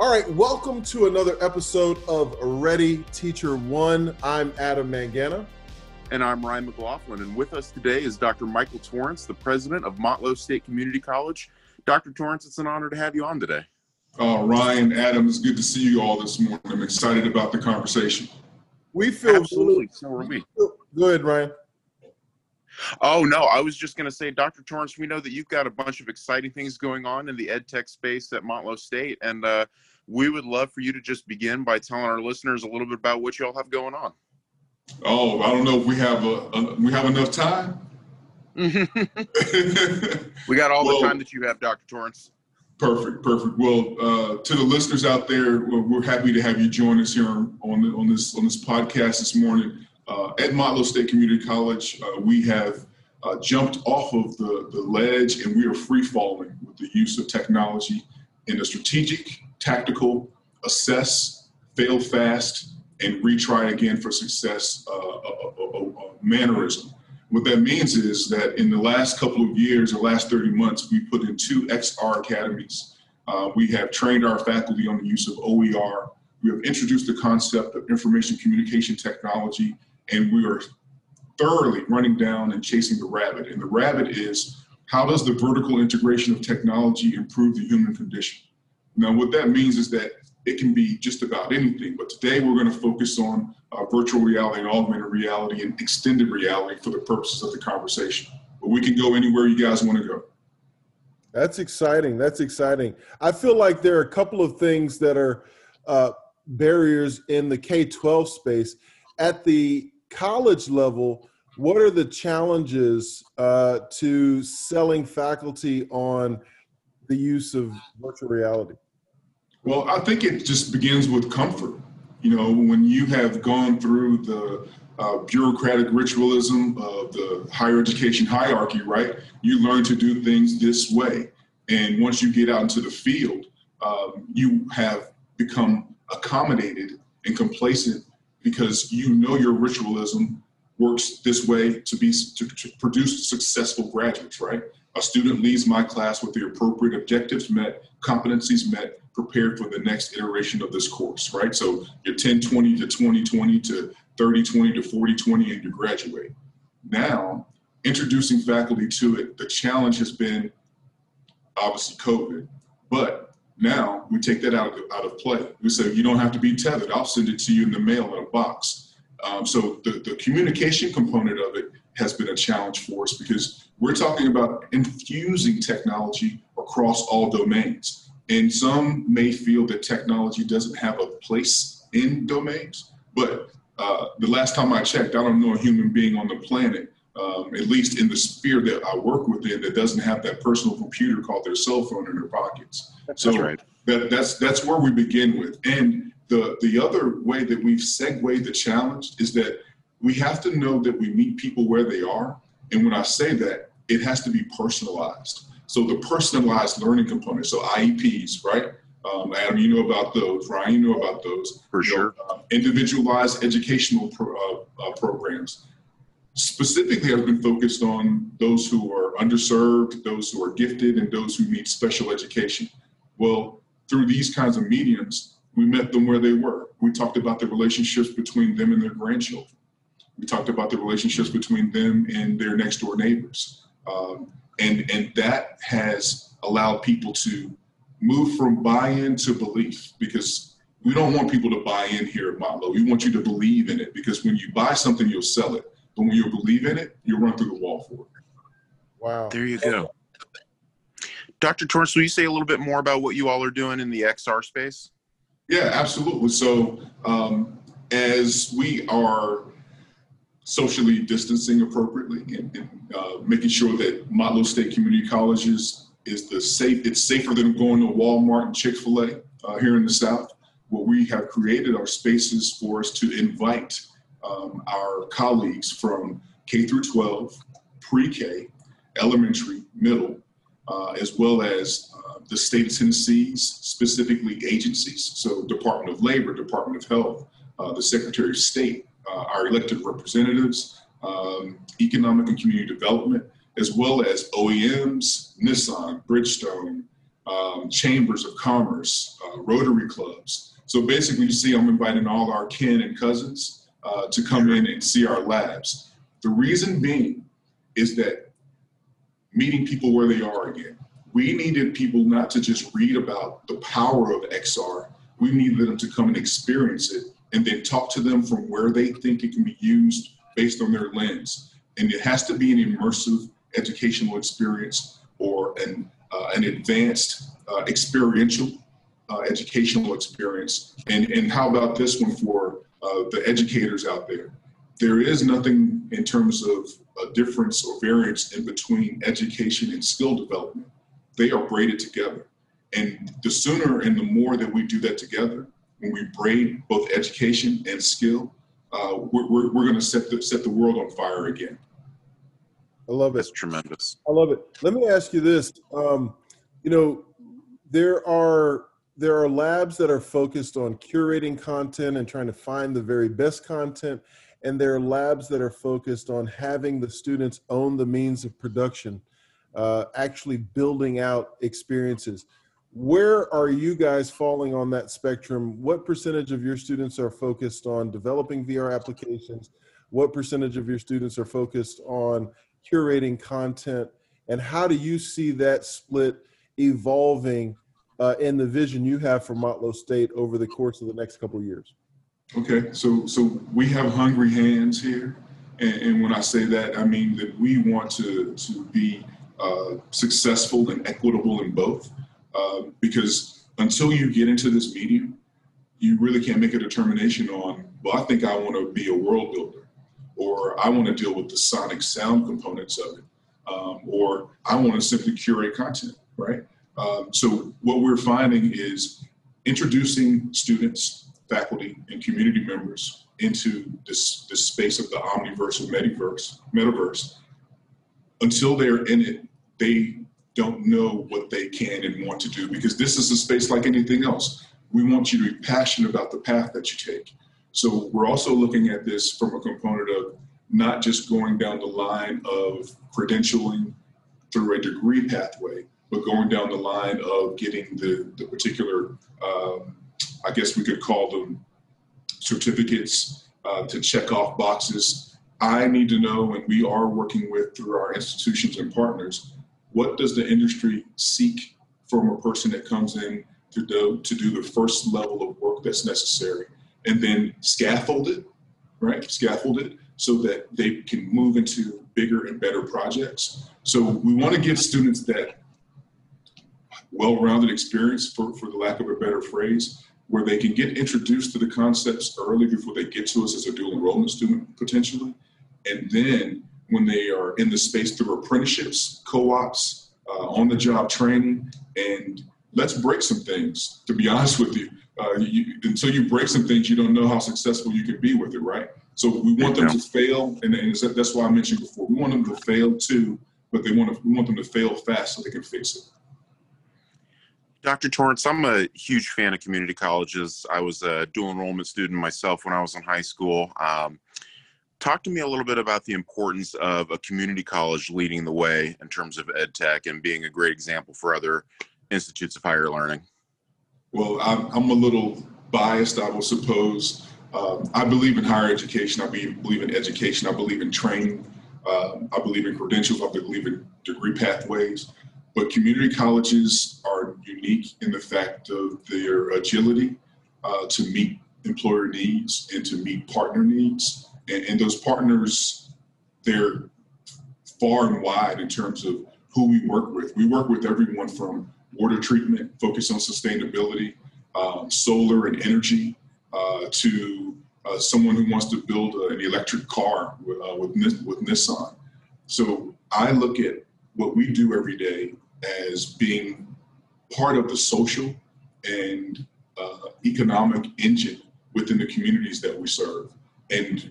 All right, welcome to another episode of Ready Teacher One. I'm Adam Mangana. And I'm Ryan McLaughlin. And with us today is Dr. Michael Torrance, the president of Motlow State Community College. Dr. Torrance, it's an honor to have you on today. Ryan, Adam, it's good to see you all this morning. I'm excited about the conversation. We feel absolutely good. So are we. Go ahead, Ryan. Oh, no, I was just going to say, Dr. Torrance, we know that you've got a bunch of exciting things going on in the EdTech space at Motlow State, and we would love for you to just begin by telling our listeners a little bit about what you all have going on. Oh, I don't know if we have we have enough time. We got all the time that you have, Dr. Torrance. Perfect. Well, to the listeners out there, we're happy to have you join us here on this podcast this morning. At Motlow State Community College, we have jumped off of the ledge, and we are free falling with the use of technology in a strategic, tactical, assess, fail fast, and retry again for success mannerism. What that means is that in the last couple of years, the last 30 months, we put in 2 XR academies. We have trained our faculty on the use of OER. We have introduced the concept of information communication technology, and we are thoroughly running down and chasing the rabbit. And the rabbit is, how does the vertical integration of technology improve the human condition? Now, what that means is that it can be just about anything, but today we're going to focus on virtual reality and augmented reality and extended reality for the purposes of the conversation. But we can go anywhere you guys want to go. That's exciting. That's exciting. I feel like there are a couple of things that are barriers in the K-12 space. At the college level, what are the challenges to selling faculty on the use of virtual reality? Well, I think it just begins with comfort. You know, when you have gone through the bureaucratic ritualism of the higher education hierarchy, right, you learn to do things this way. And once you get out into the field, you have become accommodated and complacent because you know your ritualism works this way to produce successful graduates, right? A student leaves my class with the appropriate objectives met, competencies met, prepared for the next iteration of this course, right? So you're 10-20 to 20-20 to 30-20 to 40-20, and you graduate. Now, introducing faculty to it, the challenge has been obviously COVID, but now we take that out of play. We say, you don't have to be tethered. I'll send it to you in the mail in a box. So the communication component of it has been a challenge for us because we're talking about infusing technology across all domains. And some may feel that technology doesn't have a place in domains, but the last time I checked, I don't know a human being on the planet, at least in the sphere that I work within, that doesn't have that personal computer called their cell phone in their pockets. So that's right. That's where we begin with. And the other way that we've segued the challenge is that we have to know that we meet people where they are. And when I say that, it has to be personalized. So the personalized learning component, so IEPs, right? Adam, you know about those. Ryan, you know about those. For sure. Individualized educational programs specifically have been focused on those who are underserved, those who are gifted, and those who need special education. Well, through these kinds of mediums, we met them where they were. We talked about the relationships between them and their grandchildren. We talked about the relationships between them and their next door neighbors. And that has allowed people to move from buy-in to belief, because we don't want people to buy in here at Motlow. We want you to believe in it, because when you buy something, you'll sell it. But when you believe in it, you'll run through the wall for it. Wow. There you go. Dr. Torrance, will you say a little bit more about what you all are doing in the XR space? Yeah, absolutely. So as we are socially distancing appropriately and making sure that Motlow State Community College is safer than going to Walmart and Chick-fil-A here in the South. What we have created are spaces for us to invite our colleagues from K through 12, pre-K, elementary, middle, as well as the state of Tennessee's specifically agencies. So Department of Labor, Department of Health, the Secretary of State, our elected representatives, economic and community development, as well as OEMs, Nissan, Bridgestone, chambers of commerce, Rotary clubs. So basically, you see I'm inviting all our kin and cousins to come in and see our labs. The reason being is that meeting people where they are again. We needed people not to just read about the power of XR. We needed them to come and experience it and then talk to them from where they think it can be used based on their lens. And it has to be an immersive educational experience or an advanced experiential educational experience. And how about this one for the educators out there? There is nothing in terms of a difference or variance in between education and skill development. They are braided together. And the sooner and the more that we do that together, when we braid both education and skill, we're going to set the world on fire again. I love it. That's tremendous. I love it. Let me ask you this. You know, there are labs that are focused on curating content and trying to find the very best content. And there are labs that are focused on having the students own the means of production, actually building out experiences. Where are you guys falling on that spectrum? What percentage of your students are focused on developing VR applications? What percentage of your students are focused on curating content? And how do you see that split evolving in the vision you have for Motlow State over the course of the next couple of years? Okay, so we have hungry hands here. And when I say that, I mean that we want to be successful and equitable in both. Because until you get into this medium, you really can't make a determination on, well, I think I want to be a world builder, or I want to deal with the sonic sound components of it, or I want to simply curate content, right? So what we're finding is introducing students, faculty, and community members into this space of the omniverse or metaverse. Until they're in it, they don't know what they can and want to do, because this is a space like anything else. We want you to be passionate about the path that you take. So we're also looking at this from a component of not just going down the line of credentialing through a degree pathway, but going down the line of getting the particular, I guess we could call them certificates to check off boxes. I need to know, and we are working with through our institutions and partners, what does the industry seek from a person that comes in to do the first level of work that's necessary, and then scaffold it, right? Scaffold it so that they can move into bigger and better projects. So we want to give students that well-rounded experience, for the lack of a better phrase, where they can get introduced to the concepts early before they get to us as a dual enrollment student potentially, and then when they are in the space through apprenticeships, co-ops, on-the-job training, and let's break some things, to be honest with you. Until you break some things, you don't know how successful you can be with it, right? So we want them to fail, and that's why I mentioned before, we want them to fail too, but we want them to fail fast so they can fix it. Dr. Torrance, I'm a huge fan of community colleges. I was a dual enrollment student myself when I was in high school. Talk to me a little bit about the importance of a community college leading the way in terms of ed tech and being a great example for other institutes of higher learning. Well, I'm a little biased, I will suppose. I believe in higher education. I believe in education. I believe in training. I believe in credentials. I believe in degree pathways. But community colleges are unique in the fact of their agility to meet employer needs and to meet partner needs. And those partners, they're far and wide in terms of who we work with. We work with everyone from water treatment, focus on sustainability, solar and energy, to someone who wants to build an electric car with Nissan. So I look at what we do every day as being part of the social and economic engine within the communities that we serve. And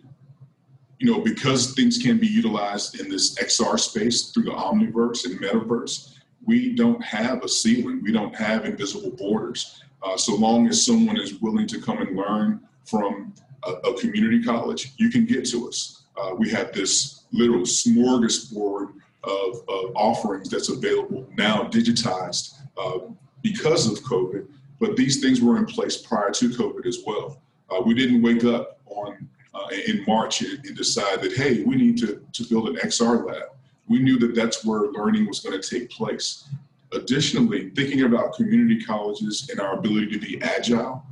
you know, because things can be utilized in this XR space through the omniverse and metaverse, we don't have a ceiling. We don't have invisible borders. So long as someone is willing to come and learn from a community college, you can get to us. We have this literal smorgasbord of offerings that's available now digitized because of COVID, but these things were in place prior to COVID as well. We didn't wake up on in March and decide that, hey, we need to build an XR lab. We knew that that's where learning was going to take place. Additionally, thinking about community colleges and our ability to be agile,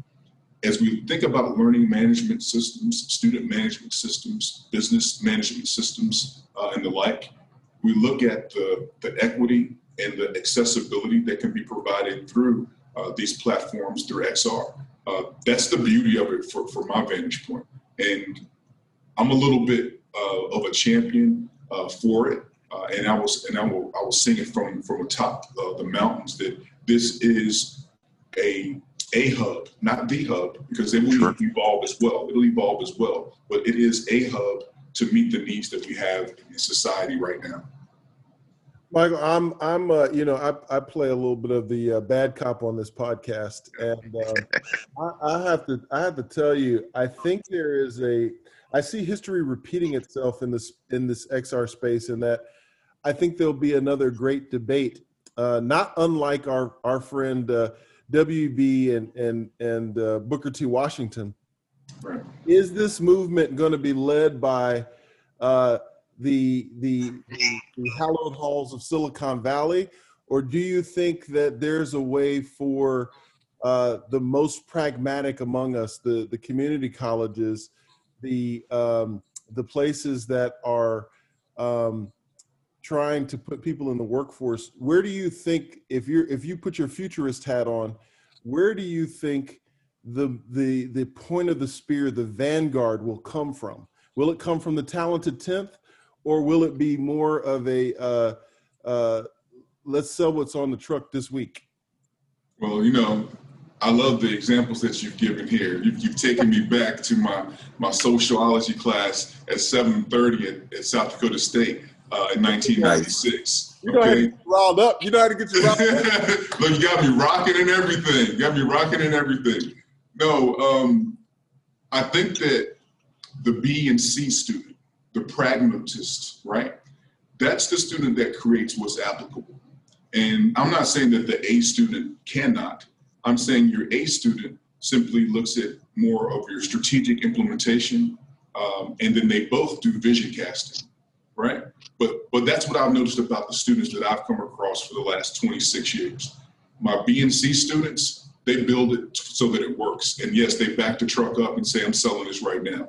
as we think about learning management systems, student management systems, business management systems, and the like, we look at the equity and the accessibility that can be provided through these platforms through XR. That's the beauty of it from my vantage point. And I'm a little bit of a champion for it. And I will sing it from atop the mountains that this is a hub, not the hub, because it will evolve as well. It'll evolve as well, but it is a hub to meet the needs that we have in society right now. Michael, I'm you know, I play a little bit of the bad cop on this podcast, and I have to tell you, I think there is I see history repeating itself in this XR space, in that I think there'll be another great debate, not unlike our friend W.B. and Booker T. Washington. Right. Is this movement going to be led by the hallowed halls of Silicon Valley, or do you think that there's a way for the most pragmatic among us, the community colleges, the places that are trying to put people in the workforce? Where do you think, if you put your futurist hat on, where do you think the point of the spear, the vanguard, will come from? Will it come from the talented 10th, or will it be more of a let's sell what's on the truck this week? Well, you know, I love the examples that you've given here. You've taken me back to my sociology class at 7:30 at South Dakota State in 1996. You know, okay? How to get riled up. You know how to get you riled up. Look, you got me rocking and everything. No, I think that the B and C student, the pragmatist, right? That's the student that creates what's applicable. And I'm not saying that the A student cannot. I'm saying your A student simply looks at more of your strategic implementation, and then they both do vision casting, right? But that's what I've noticed about the students that I've come across for the last 26 years. My B and C students, they build it so that it works. And yes, they back the truck up and say, I'm selling this right now.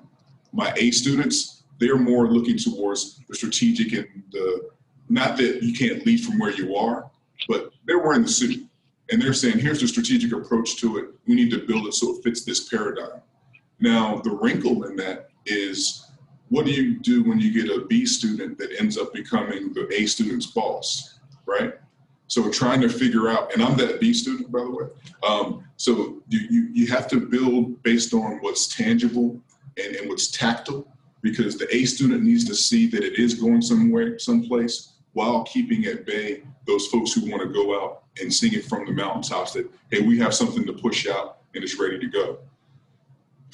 My A students, they're more looking towards the strategic and the, not that you can't lead from where you are, but they're wearing the suit. And they're saying, here's the strategic approach to it. We need to build it so it fits this paradigm. Now, the wrinkle in that is, what do you do when you get a B student that ends up becoming the A student's boss, right? So trying to figure out, and I'm that B student, by the way. So you have to build based on what's tangible and what's tactile, because the A student needs to see that it is going somewhere, someplace, while keeping at bay those folks who want to go out and sing it from the mountaintops that, hey, we have something to push out and it's ready to go.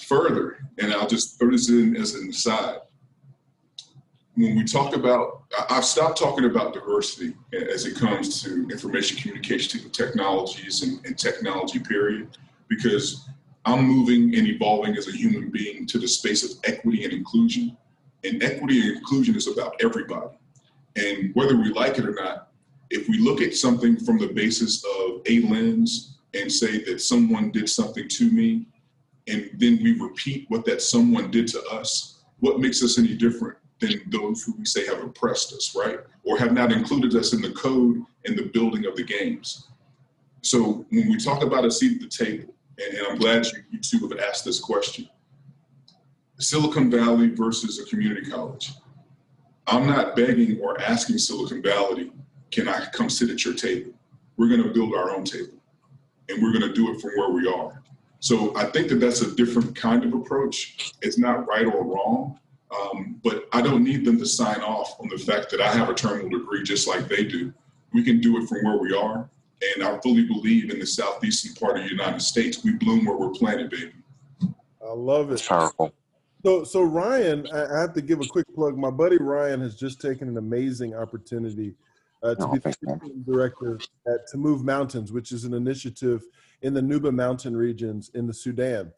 Further, and I'll just throw this in as an aside, when we talk about, I've stopped talking about diversity as it comes to information communication technologies and technology period, because I'm moving and evolving as a human being to the space of equity and inclusion. And equity and inclusion is about everybody. And whether we like it or not, if we look at something from the basis of a lens and say that someone did something to me, and then we repeat what that someone did to us, what makes us any different than those who we say have oppressed us, right? Or have not included us in the code and the building of the games. So when we talk about a seat at the table, and I'm glad you two have asked this question, Silicon Valley versus a community college. I'm not begging or asking Silicon Valley, can I come sit at your table? We're going to build our own table, and we're going to do it from where we are. So I think that that's a different kind of approach. It's not right or wrong, but I don't need them to sign off on the fact that I have a terminal degree just like they do. We can do it from where we are, and I fully believe in the southeastern part of the United States, we bloom where we're planted, baby. I love it. It's powerful. So Ryan, I have to give a quick plug. My buddy Ryan has just taken an amazing opportunity to be the program director at To Move Mountains, which is an initiative in the Nuba Mountain regions in the Sudan.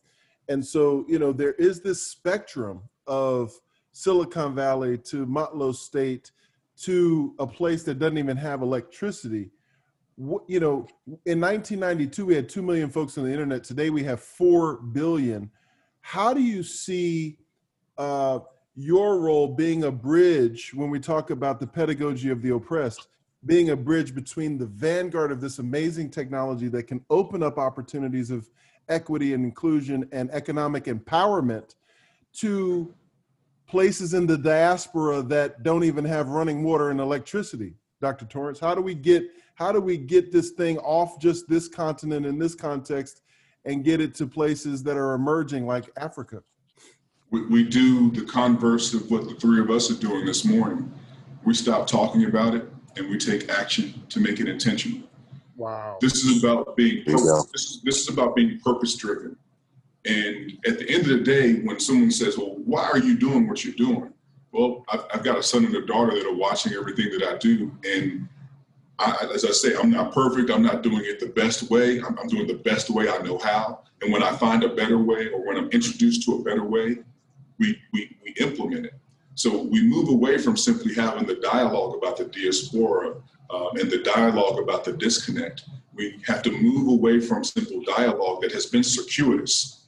And so, you know, there is this spectrum of Silicon Valley to Motlow State to a place that doesn't even have electricity. You know, in 1992, we had 2 million folks on the internet. Today, we have 4 billion. How do you see your role being a bridge when we talk about the pedagogy of the oppressed, being a bridge between the vanguard of this amazing technology that can open up opportunities of equity and inclusion and economic empowerment to places in the diaspora that don't even have running water and electricity? Dr. Torrance, how do we get this thing off just this continent in this context and get it to places that are emerging like Africa? We do the converse of what the three of us are doing this morning. We stop talking about it and we take action to make it intentional. Wow. This is about being purpose-driven. And at the end of the day, when someone says, well, why are you doing what you're doing? Well, I've got a son and a daughter that are watching everything that I do. And as I say, I'm not perfect. I'm not doing it the best way. I'm doing the best way I know how. And when I find a better way or when I'm introduced to a better way, we implement it. So we move away from simply having the dialogue about the diaspora and the dialogue about the disconnect. We have to move away from simple dialogue that has been circuitous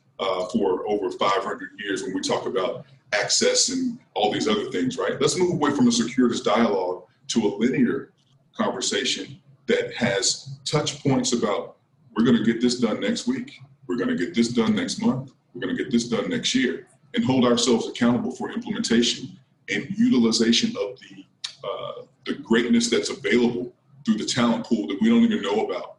for over 500 years when we talk about access and all these other things, right? Let's move away from a circuitous dialogue to a linear conversation that has touch points about we're going to get this done next week, we're going to get this done next month, we're going to get this done next year, and hold ourselves accountable for implementation and utilization of the greatness that's available through the talent pool that we don't even know about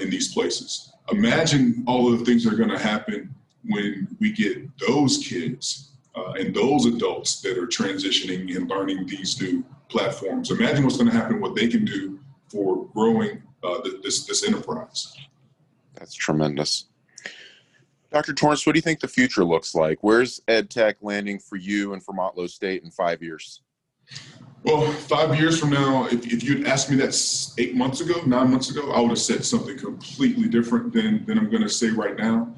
in these places. Imagine all of the things that are going to happen when we get those kids and those adults that are transitioning and learning these new platforms. Imagine what's going to happen, what they can do for growing this enterprise. That's tremendous. Dr. Torrance, what do you think the future looks like? Where's ed tech landing for you and for Motlow State in 5 years? Well, 5 years from now, if you'd asked me that 8 months ago, 9 months ago, I would have said something completely different than I'm going to say right now.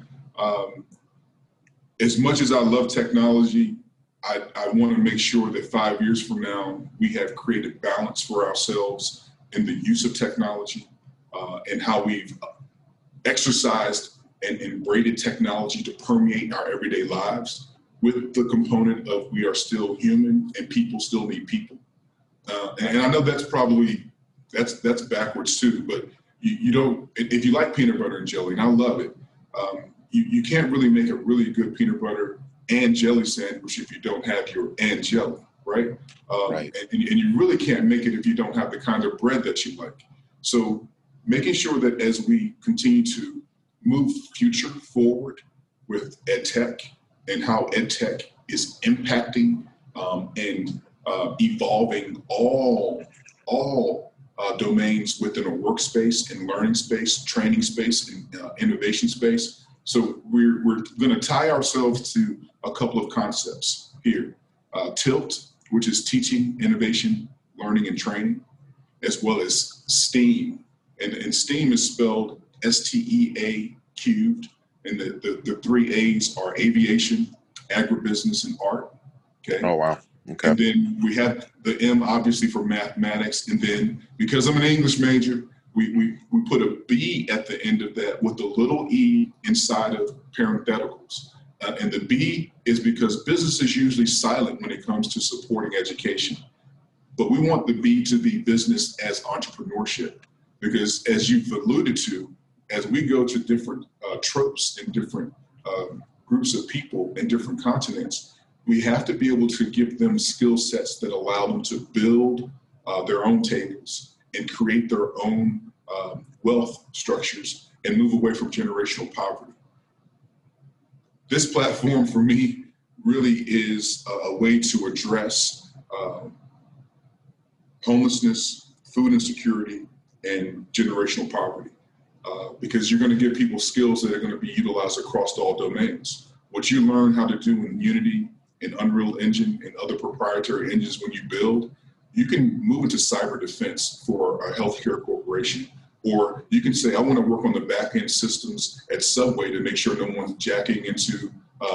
As much as I love technology, I want to make sure that 5 years from now, we have created balance for ourselves in the use of technology and how we've exercised and braided technology to permeate our everyday lives with the component of we are still human and people still need people. And I know that's probably, that's backwards too, but you don't, if you like peanut butter and jelly, and I love it, you can't really make a really good peanut butter and jelly sandwich if you don't have your and jelly, right? Right. And you really can't make it if you don't have the kind of bread that you like. So making sure that as we continue to move future forward with EdTech and how EdTech is impacting and evolving all domains within a workspace and learning space, training space, and innovation space. So we're going to tie ourselves to a couple of concepts here. TILT, which is teaching, innovation, learning, and training, as well as STEAM. And STEAM is spelled STEA3, and the three A's are aviation, agribusiness, and art. Okay. Oh, wow. Okay. And then we have the M, obviously, for mathematics. And then, because I'm an English major, we put a B at the end of that with a little E inside of parentheticals. And the B is because business is usually silent when it comes to supporting education. But we want the B to be business as entrepreneurship, because as you've alluded to, as we go to different tropes and different groups of people in different continents, we have to be able to give them skill sets that allow them to build their own tables and create their own wealth structures and move away from generational poverty. This platform for me really is a way to address homelessness, food insecurity, and generational poverty. Because you're going to give people skills that are going to be utilized across all domains. What you learn how to do in Unity and Unreal Engine and other proprietary engines when you build, you can move into cyber defense for a healthcare corporation, or you can say, I want to work on the back-end systems at Subway to make sure no one's jacking into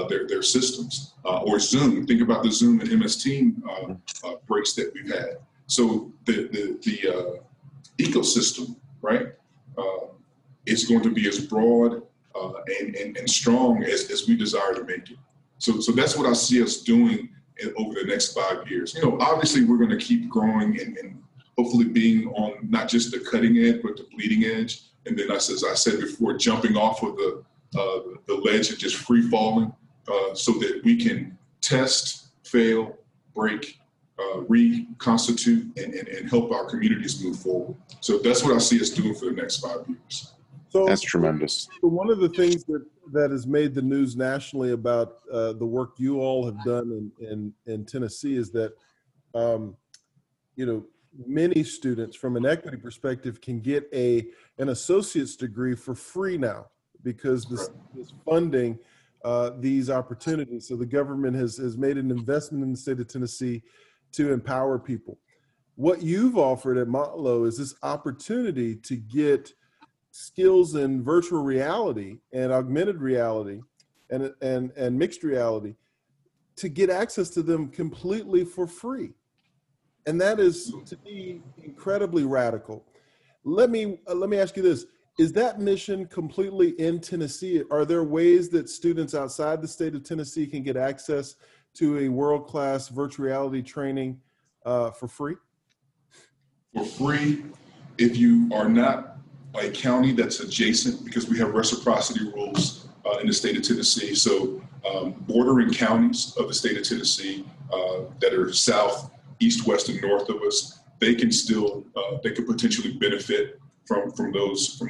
their systems, or Zoom. Think about the Zoom and MS Team breaks that we've had. So the ecosystem, right, is going to be as broad and strong as we desire to make it. So that's what I see us doing over the next 5 years. You know, obviously we're going to keep growing and hopefully being on not just the cutting edge, but the bleeding edge. And then, as I said before, jumping off of the ledge and just free falling so that we can test, fail, break, reconstitute, and help our communities move forward. So that's what I see us doing for the next 5 years. So that's tremendous. One of the things that has made the news nationally about the work you all have done in Tennessee is that, you know, many students from an equity perspective can get an associate's degree for free now, because this funding these opportunities. So the government has made an investment in the state of Tennessee to empower people. What you've offered at Motlow is this opportunity to get skills in virtual reality and augmented reality and mixed reality, to get access to them completely for free. And that is, to me, incredibly radical. Let me ask you this. Is that mission completely in Tennessee? Are there ways that students outside the state of Tennessee can get access to a world-class virtual reality training for free? For free, if you are not a county that's adjacent, because we have reciprocity rules in the state of Tennessee. So bordering counties of the state of Tennessee that are south, east, west, and north of us, they can still, they could potentially benefit from those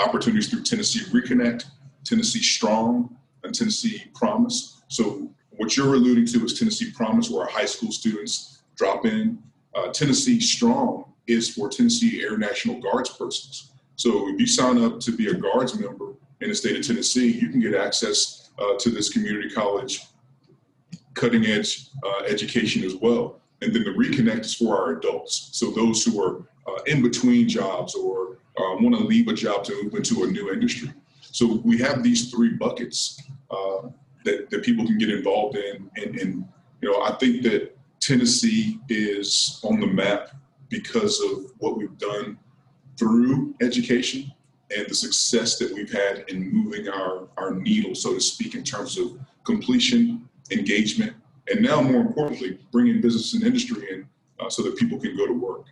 opportunities through Tennessee Reconnect, Tennessee Strong, and Tennessee Promise. So what you're alluding to is Tennessee Promise, where our high school students drop in. Tennessee Strong is for Tennessee Air National Guards persons. So if you sign up to be a Guards member in the state of Tennessee, you can get access to this community college cutting edge education as well. And then the Reconnect is for our adults. So those who are in between jobs or want to leave a job to move into a new industry. So we have these three buckets that people can get involved in. And you know, I think that Tennessee is on the map because of what we've done through education and the success that we've had in moving our needle, so to speak, in terms of completion, engagement, and now more importantly, bringing business and industry in so that people can go to work.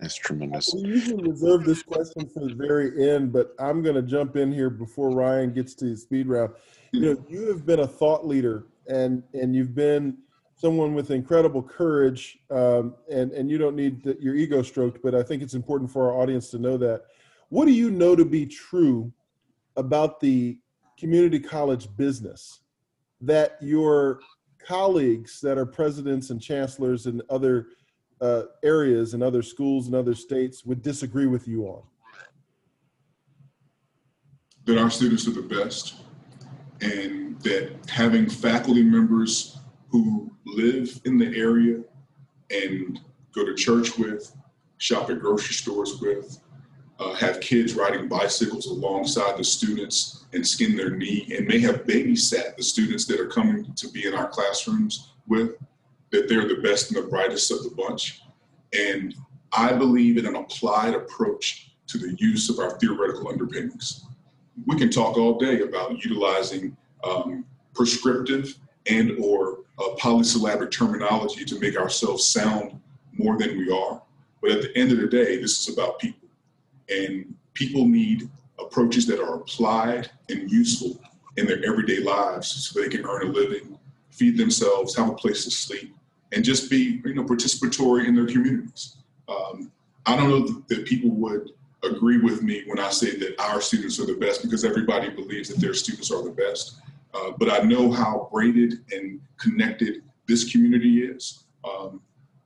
That's tremendous. We usually reserve this question for the very end, but I'm going to jump in here before Ryan gets to his speed round. You know, you have been a thought leader, and you've been someone with incredible courage, and you don't need your ego stroked, but I think it's important for our audience to know that. What do you know to be true about the community college business that your colleagues that are presidents and chancellors and other areas and other schools and other states would disagree with you on? That our students are the best, and that having faculty members who live in the area and go to church with, shop at grocery stores with, have kids riding bicycles alongside the students and skin their knee, and may have babysat the students that are coming to be in our classrooms with, that they're the best and the brightest of the bunch. And I believe in an applied approach to the use of our theoretical underpinnings. We can talk all day about utilizing prescriptive and or polysyllabic terminology to make ourselves sound more than we are. But at the end of the day, this is about people. And people need approaches that are applied and useful in their everyday lives so they can earn a living, feed themselves, have a place to sleep, and just be, you know, participatory in their communities. I don't know that people would agree with me when I say that our students are the best, because everybody believes that their students are the best. But I know how braided and connected this community is.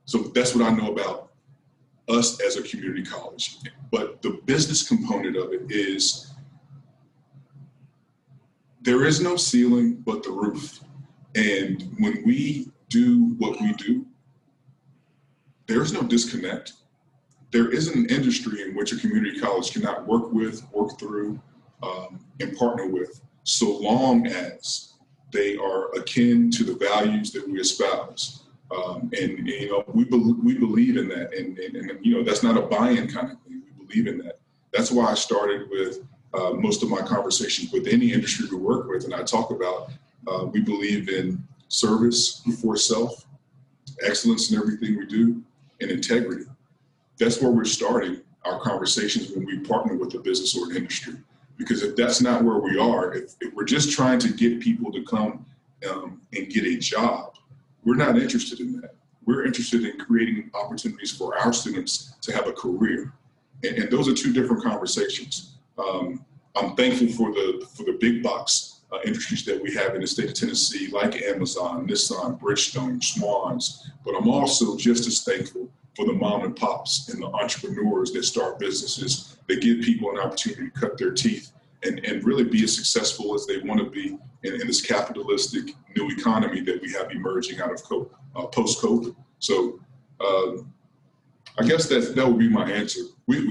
So that's what I know about us as a community college. But the business component of it is, there is no ceiling but the roof. And when we do what we do, There is no disconnect. There isn't an industry in which a community college cannot work with, work through, and partner with, so long as they are akin to the values that we espouse. And you know, we believe in that, and you know, that's not a buy-in kind of thing. We believe in that. That's why I started with most of my conversations with any industry we work with, and I talk about we believe in service before self, excellence in everything we do, and integrity. That's where we're starting our conversations when we partner with a business or an industry. Because if that's not where we are, if we're just trying to get people to come and get a job, we're not interested in that. We're interested in creating opportunities for our students to have a career. And those are two different conversations. I'm thankful for the big box industries that we have in the state of Tennessee, like Amazon, Nissan, Bridgestone, Swans, but I'm also just as thankful for the mom and pops and the entrepreneurs that start businesses, that give people an opportunity to cut their teeth and really be as successful as they want to be in this capitalistic new economy that we have emerging out of post-COVID. So I guess that would be my answer.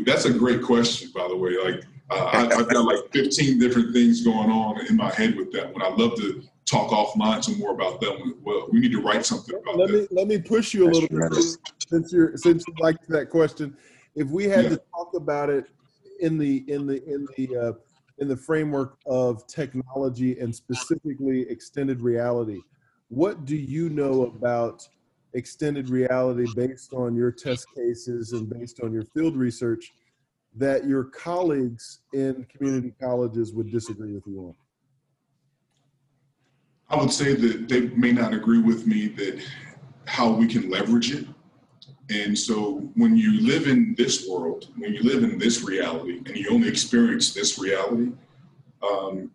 That's a great question, by the way. Like I've got like 15 different things going on in my head with that one. I love to talk offline some more about that one as well. We need to write something about that. Let me push you a little bit since you liked that question. If we had to talk about it in the framework of technology and specifically extended reality, what do you know about extended reality based on your test cases and based on your field research that your colleagues in community colleges would disagree with you on? I would say that they may not agree with me that how we can leverage it. And so when you live in this world, when you live in this reality and you only experience this reality,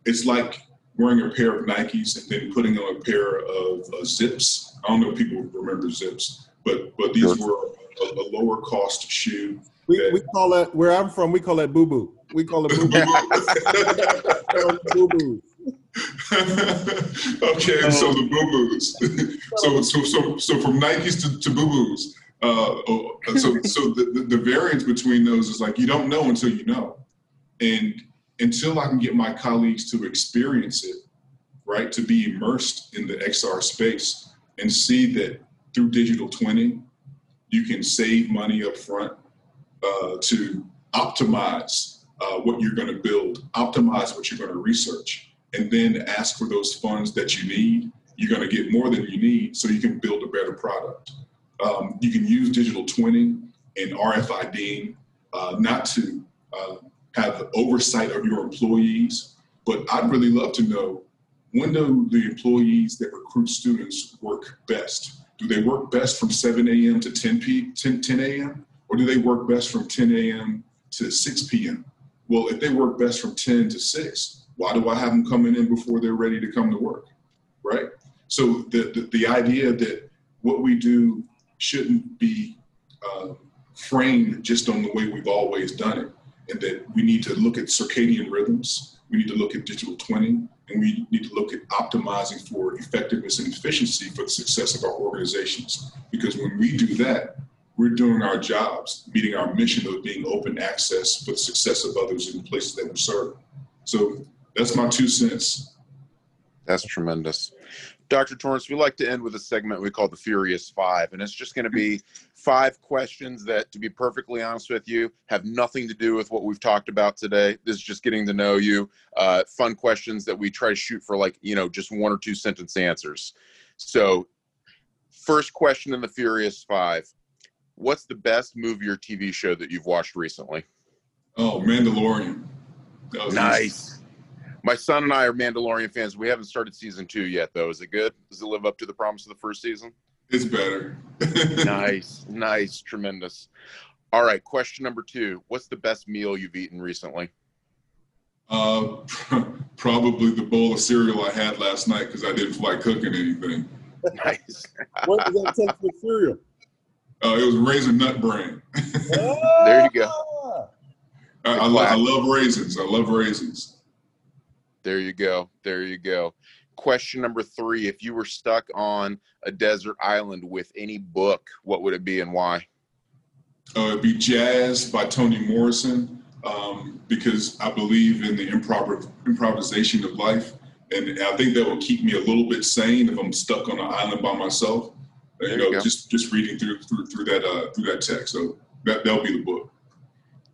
it's like wearing a pair of Nikes and then putting on a pair of Zips. I don't know if people remember Zips, but these were a lower cost shoe. We call that, where I'm from, we call that boo-boo. We call it boo-boo. Okay, so the boo-boos. So from Nikes to boo-boos. So the variance between those is like, you don't know until you know. And until I can get my colleagues to experience it, right, to be immersed in the XR space and see that through digital twinning, you can save money up front to optimize what you're going to build, optimize what you're going to research, and then ask for those funds that you need. You're going to get more than you need so you can build a better product. You can use digital twinning and RFIDing not to have oversight of your employees, but I'd really love to know, when do the employees that recruit students work best? Do they work best from 7 a.m. to 10 a.m.? Or do they work best from 10 a.m. to 6 p.m.? Well, if they work best from 10 to 6, why do I have them coming in before they're ready to come to work, right? So the idea that what we do shouldn't be framed just on the way we've always done it, and that we need to look at circadian rhythms, we need to look at digital twinning, and we need to look at optimizing for effectiveness and efficiency for the success of our organizations. Because when we do that, we're doing our jobs, meeting our mission of being open access for the success of others in the places that we serve. So that's my 2 cents. That's tremendous. Dr. Torrance, we like to end with a segment we call the Furious Five, and it's just going to be 5 questions that, to be perfectly honest with you, have nothing to do with what we've talked about today. This is just getting to know you, fun questions that we try to shoot for, like, you know, just 1 or 2 sentence answers. So first question in the Furious Five, what's the best movie or TV show that you've watched recently? Oh, Mandalorian. Nice. My son and I are Mandalorian fans. We haven't started season 2 yet, though. Is it good? Does it live up to the promise of the first season? It's better. Nice, tremendous. All right, question number 2. What's the best meal you've eaten recently? Probably the bowl of cereal I had last night because I didn't feel like cooking anything. Nice. What does that taste like cereal? It was Raisin Nut Bran. There you go. I love raisins. I love raisins. There you go. There you go. Question number 3. If you were stuck on a desert island with any book, what would it be and why? It'd be Jazz by Toni Morrison, because I believe in the improvisation of life. And I think that will keep me a little bit sane if I'm stuck on an island by myself. You know, just reading through that text. So that'll be the book.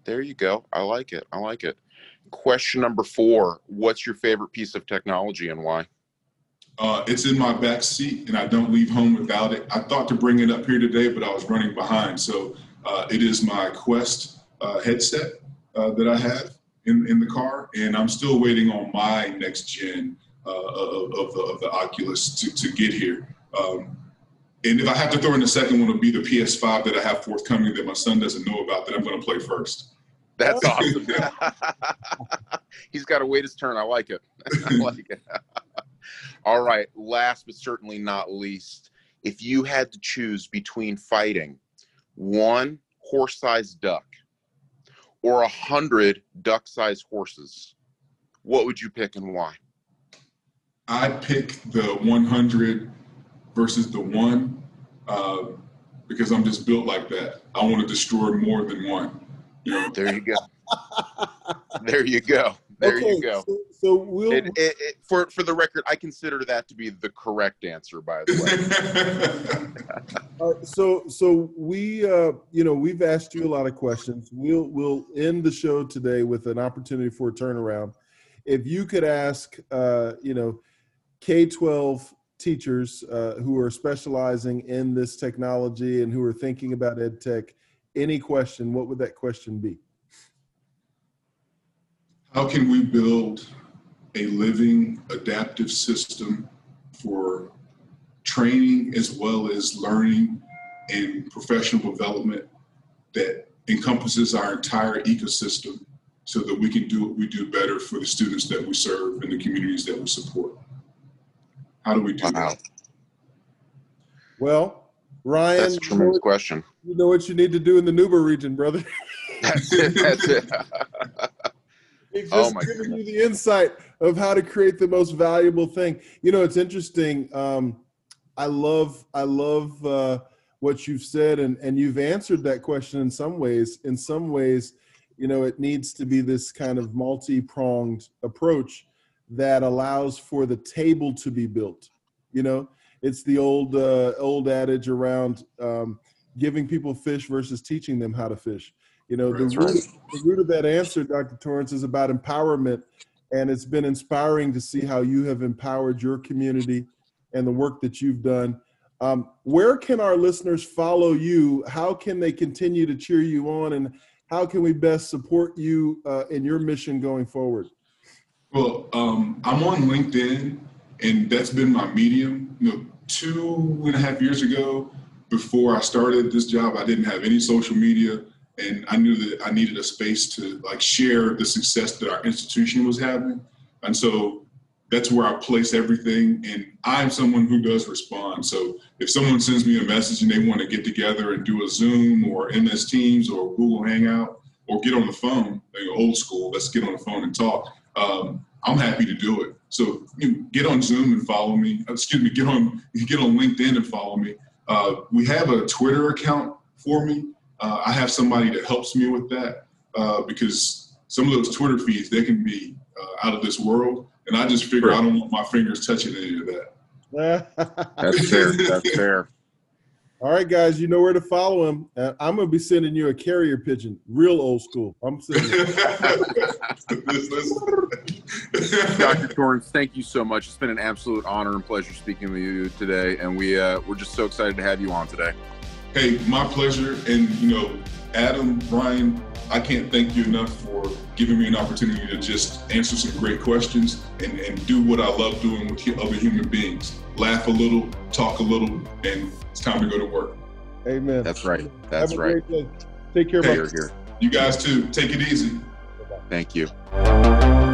There you go. I like it. I like it. Question number 4: what's your favorite piece of technology and why? It's in my back seat, and I don't leave home without it. I thought to bring it up here today, but I was running behind. So it is my Quest headset that I have in the car, and I'm still waiting on my next gen of the Oculus to get here. And if I have to throw in the second one, it'll be the PS5 that I have forthcoming that my son doesn't know about that I'm going to play first. That's awesome. He's got to wait his turn. I like it. I like it. All right. Last but certainly not least, if you had to choose between fighting one horse-sized duck or 100 duck-sized horses, what would you pick and why? I'd pick the 100 versus the one, because I'm just built like that. I want to destroy more than one. You know? There you go. There you go. There you go. So we'll for the record, I consider that to be the correct answer, by the way. So we, you know, we've asked you a lot of questions. We'll end the show today with an opportunity for a turnaround. If you could ask, you know, K-12 teachers who are specializing in this technology and who are thinking about ed tech, any question, what would that question be? How can we build a living, adaptive system for training as well as learning and professional development that encompasses our entire ecosystem so that we can do what we do better for the students that we serve and the communities that we support? How do we do that? Well, Ryan, that's a tremendous question. You know what you need to do in the Nuba region, brother. That's it. That's it. It's just giving you the insight of how to create the most valuable thing. You know, it's interesting. I love what you've said, and you've answered that question in some ways. In some ways, you know, it needs to be this kind of multi-pronged approach that allows for the table to be built. You know, it's the old adage around giving people fish versus teaching them how to fish. You know, the root of that answer, Dr. Torrance, is about empowerment, and it's been inspiring to see how you have empowered your community and the work that you've done. Where can our listeners follow you? How can they continue to cheer you on, and how can we best support you in your mission going forward? Well, I'm on LinkedIn, and that's been my medium. You know, 2.5 years ago, before I started this job, I didn't have any social media. And I knew that I needed a space to like share the success that our institution was having. And so that's where I place everything. And I'm someone who does respond. So if someone sends me a message and they want to get together and do a Zoom or MS Teams or Google Hangout or get on the phone, like old school, let's get on the phone and talk, I'm happy to do it. So get on Zoom and follow me. Excuse me, get on LinkedIn and follow me. We have a Twitter account for me. I have somebody that helps me with that because some of those Twitter feeds, they can be out of this world. And I just figure I don't want my fingers touching any of that. That's fair. That's fair. All right, guys, you know where to follow him. I'm going to be sending you a carrier pigeon, real old school. I'm sending you. Dr. Torrance, thank you so much. It's been an absolute honor and pleasure speaking with you today. And we're just so excited to have you on today. Hey, my pleasure. And, you know, Adam, Brian, I can't thank you enough for giving me an opportunity to just answer some great questions and do what I love doing with other human beings. Laugh a little, talk a little, and it's time to go to work. Amen. That's right. That's right. Have a great day. Take care. Hey, you guys too. Take it easy. Bye-bye. Thank you.